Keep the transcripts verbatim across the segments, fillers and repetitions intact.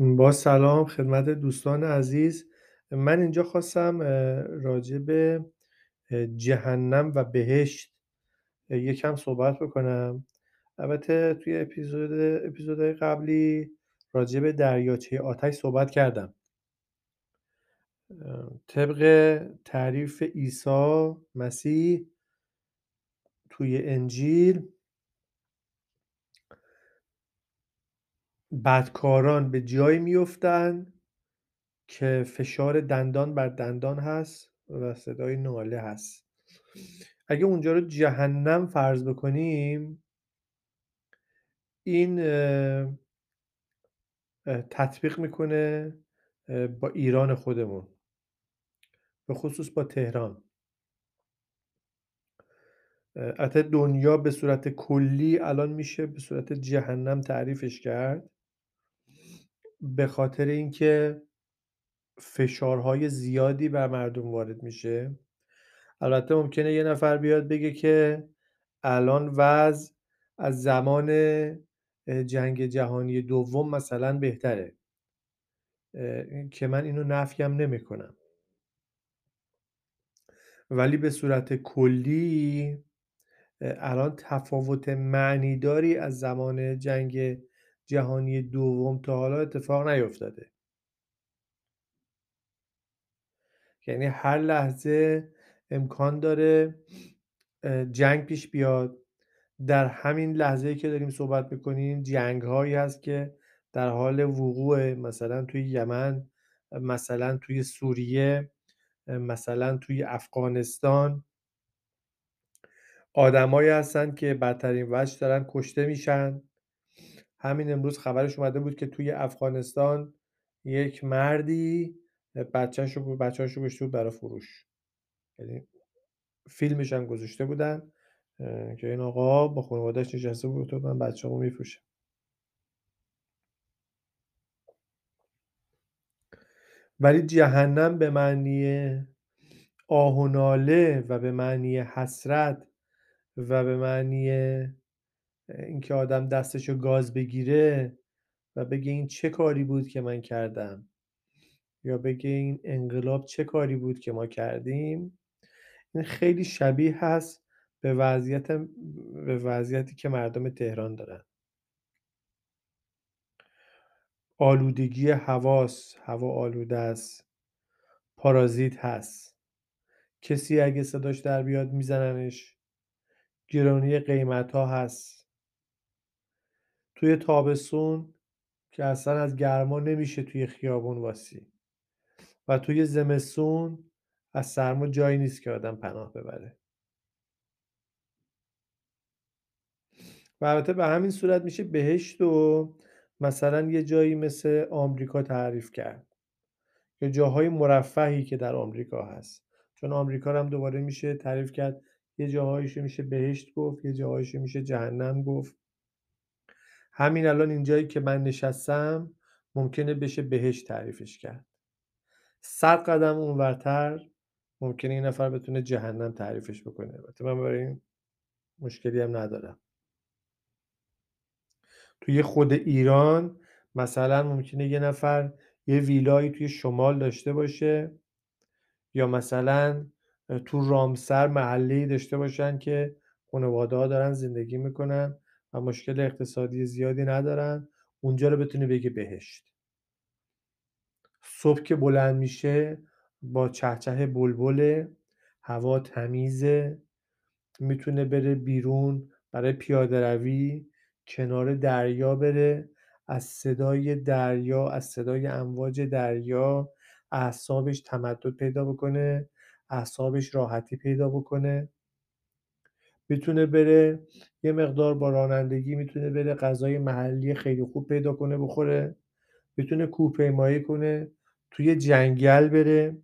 با سلام خدمت دوستان عزیز. من اینجا خواستم راجع به جهنم و بهشت یکم صحبت بکنم. البته توی اپیزود اپیزود قبلی راجع به دریاچه آتش صحبت کردم. طبق تعریف عیسی مسیح توی انجیل، بدکاران به جایی میفتن که فشار دندان بر دندان هست و صدای ناله هست. اگه اونجا رو جهنم فرض بکنیم، این تطبیق میکنه با ایران خودمون، به خصوص با تهران. البته دنیا به صورت کلی الان میشه به صورت جهنم تعریفش کرد، به خاطر اینکه فشارهای زیادی بر مردم وارد میشه. البته ممکنه یه نفر بیاد بگه که الان وضع از زمان جنگ جهانی دوم مثلا بهتره، که من اینو نفیم نمی کنم. ولی به صورت کلی الان تفاوت معنیداری از زمان جنگ جهانی دوم تا حالا اتفاق نیفتاده. یعنی هر لحظه امکان داره جنگ پیش بیاد. در همین لحظه‌ای که داریم صحبت می‌کنیم، جنگ‌هایی هست که در حال وقوعه، مثلا توی یمن، مثلا توی سوریه، مثلا توی افغانستان. آدمایی هستن که بدترین وجه دارن کشته میشن. همین امروز خبرش اومده بود که توی افغانستان یک مردی بچه‌شو بچه‌شو گشته بود برای فروش. یعنی فیلمش هم گذاشته بودن که این آقا با خانواده‌اش نشسته بود تو من بچه‌مو میفروشم. ولی جهنم به معنی آه و ناله و به معنی حسرت و به معنی اینکه آدم دستشو گاز بگیره و بگه این چه کاری بود که من کردم، یا بگه این انقلاب چه کاری بود که ما کردیم، این خیلی شبیه هست به وضعیت به وضعیتی که مردم تهران دارن. آلودگی هواست، هوا آلوده است، پارازیت هست، کسی اگه صداش در بیاد میزننش، گرانی قیمت ها هست. توی تابستون که اصلا از گرما نمیشه توی خیابون واسی، و توی زمستون از سرما جایی نیست که آدم پناه ببره. و البته به همین صورت میشه بهشت و مثلا یه جایی مثل آمریکا تعریف کرد، یا جاهای مرفهی که در آمریکا هست، چون آمریکا رو هم دوباره میشه تعریف کرد. یه جاهایش میشه بهشت گفت، یه جاهایش میشه جهنم گفت. همین الان این جایی که من نشستم ممکنه بشه بهشت تعریفش کرد. صد قدم اونورتر ممکنه این نفر بتونه جهنم تعریفش بکنه. البته من برای این مشکلی هم ندارم. توی خود ایران مثلا ممکنه یه نفر یه ویلایی توی شمال داشته باشه، یا مثلا تو رامسر محله‌ای داشته باشن که خانواده‌ها دارن زندگی میکنن و مشکل اقتصادی زیادی ندارن، اونجا رو بتونه بگه بهشت. صبح که بلند میشه با چهچه بلبل، هوا تمیزه، میتونه بره بیرون برای پیاده روی، کنار دریا بره، از صدای دریا، از صدای امواج دریا اعصابش تمدد پیدا بکنه، اعصابش راحتی پیدا بکنه. میتونه بره یه مقدار با رانندگی، میتونه بره غذای محلی خیلی خوب پیدا کنه بخوره، میتونه کوهپیمایی کنه، توی جنگل بره،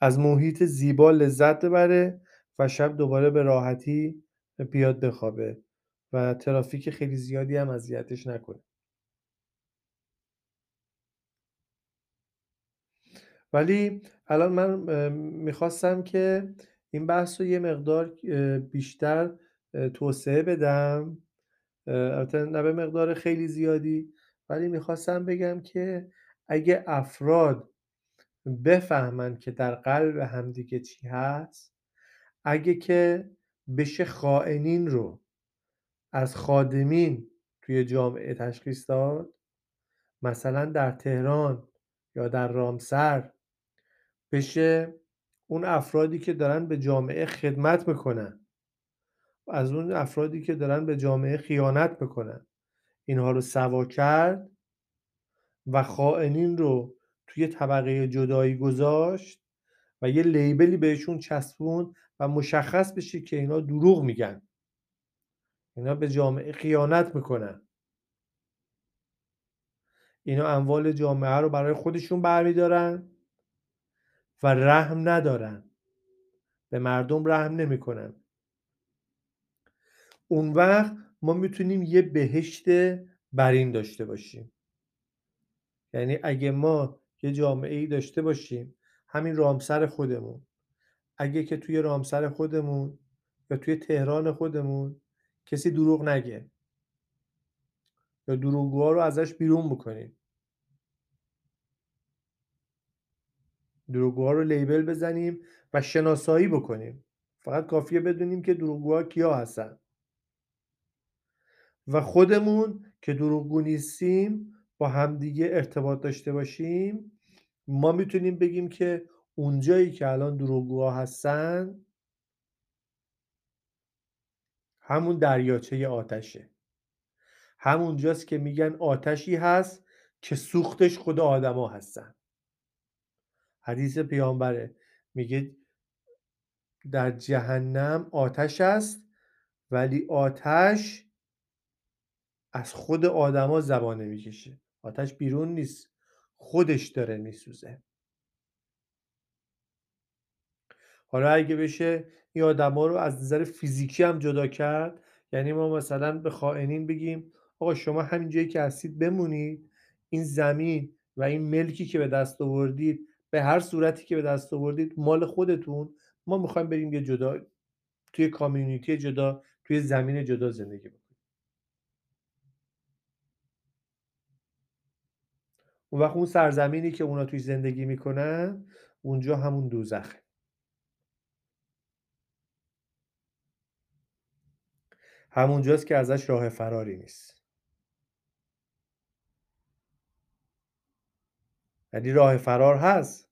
از محیط زیبا لذت ببره و شب دوباره به راحتی بیاد بخوابه و ترافیک خیلی زیادی هم اذیتش نکنه. ولی الان من میخواستم که این بحث رو یه مقدار بیشتر توسعه بدم، البته نه به مقدار خیلی زیادی، ولی میخواستم بگم که اگه افراد بفهمن که در قلب همدیگه چی هست، اگه که بشه خائنین رو از خادمین توی جامعه تشخیص داد، مثلا در تهران یا در رامسر بشه اون افرادی که دارن به جامعه خدمت میکنن، از اون افرادی که دارن به جامعه خیانت میکنن اینها رو سوا کرد و خائنین رو توی طبقه جدایی گذاشت و یه لیبلی بهشون چسبون و مشخص بشه که اینا دروغ میگن، اینا به جامعه خیانت میکنن، اینا اموال جامعه رو برای خودشون برمیدارن و رحم ندارن، به مردم رحم نمیکنن. اون وقت ما میتونیم یه بهشت برین داشته باشیم. یعنی اگه ما یه جامعه‌ای داشته باشیم، همین رامسر خودمون، اگه که توی رامسر خودمون یا توی تهران خودمون کسی دروغ نگه یا دروغگوها رو ازش بیرون بکنیم، دروغگوها رو لیبل بزنیم و شناسایی بکنیم. فقط کافیه بدونیم که دروغگوها کیا هستن و خودمون که دروغگو نیستیم با همدیگه ارتباط داشته باشیم. ما میتونیم بگیم که اونجایی که الان دروغگوها هستن همون دریاچه آتشه، همونجاست که میگن آتشی هست که سوختش خود آدما هستن. حدیث پیامبره میگه در جهنم آتش است ولی آتش از خود آدما زبانه میکشه، آتش بیرون نیست، خودش داره میسوزه. حالا اگه بشه این آدما رو از نظر فیزیکی هم جدا کرد، یعنی ما مثلا به خائنین بگیم آقا شما همین جایی که هستید بمونید، این زمین و این ملکی که به دست آوردید به هر صورتی که به دست آوردید مال خودتون، ما میخوایم بریم یه جدا توی کامیونیتی جدا توی زمین جدا زندگی بکنیم. اون وقت اون سرزمینی که اونا توی زندگی میکنن اونجا همون دوزخه. همونجاست که ازش راه فراری نیست. یعنی راه فرار هست.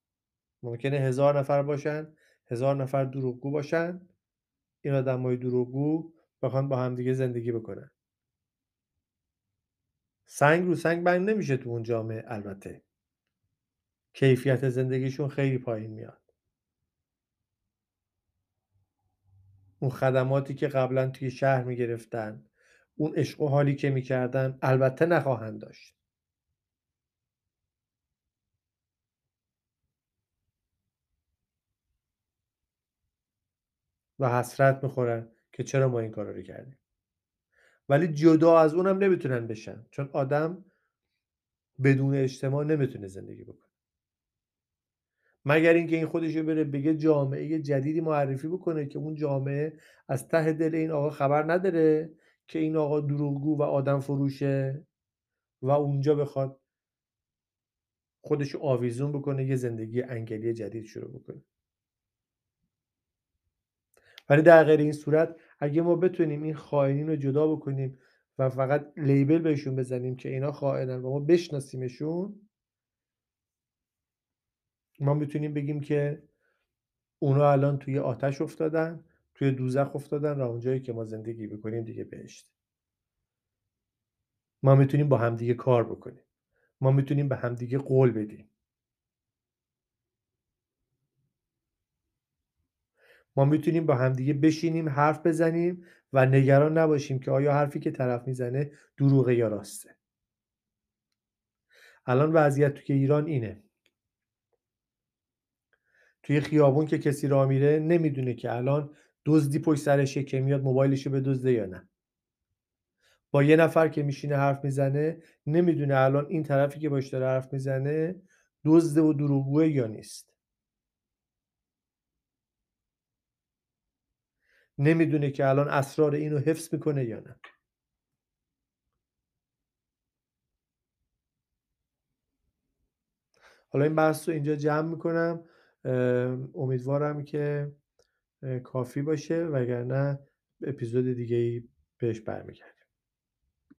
ممکنه هزار نفر باشن، هزار نفر دروغگو باشن، این آدمای دروغگو بخوان با هم دیگه زندگی بکنن. سنگ رو سنگ بند نمیشه تو اون جامعه، البته کیفیت زندگیشون خیلی پایین میاد. اون خدماتی که قبلا توی شهر میگرفتن، اون عشق و حالی که میکردن البته نخواهند داشت. و حسرت میخورن که چرا ما این کار رو کردیم. ولی جدا از اونم نمیتونن بشن، چون آدم بدون اجتماع نمیتونه زندگی بکنه، مگر اینکه این خودش بره بگه جامعه جدیدی معرفی بکنه که اون جامعه از ته دل این آقا خبر نداره که این آقا دروغگو و آدم فروشه و اونجا بخواد خودش آویزون بکنه یه زندگی انگلی جدید شروع بکنه. ولی در غیر این صورت اگه ما بتونیم این خائنین رو جدا بکنیم و فقط لیبل بهشون بزنیم که اینا خائنن و ما بشناسیمشون، ما میتونیم بگیم که اونا الان توی آتش افتادن، توی دوزخ افتادن و اونجایی که ما زندگی بکنیم دیگه بهشت. ما میتونیم با همدیگه کار بکنیم، ما میتونیم به همدیگه قول بدیم، ما میتونیم با همدیگه بشینیم حرف بزنیم و نگران نباشیم که آیا حرفی که طرف میزنه دروغه یا راسته. الان وضعیت توی ایران اینه، توی خیابون که کسی راه میره نمیدونه که الان دزدی پشت سرشه که میاد موبایلشو بدزده یا نه. با یه نفر که میشینه حرف میزنه نمیدونه الان این طرفی که باش داره حرف میزنه دزده و دروغگوه یا نیست. نمیدونه که الان اسرار اینو حفظ میکنه یا نه. حالا این بحث رو اینجا جمع میکنم، امیدوارم که کافی باشه، وگرنه اپیزود دیگه‌ای بهش برمیگردیم.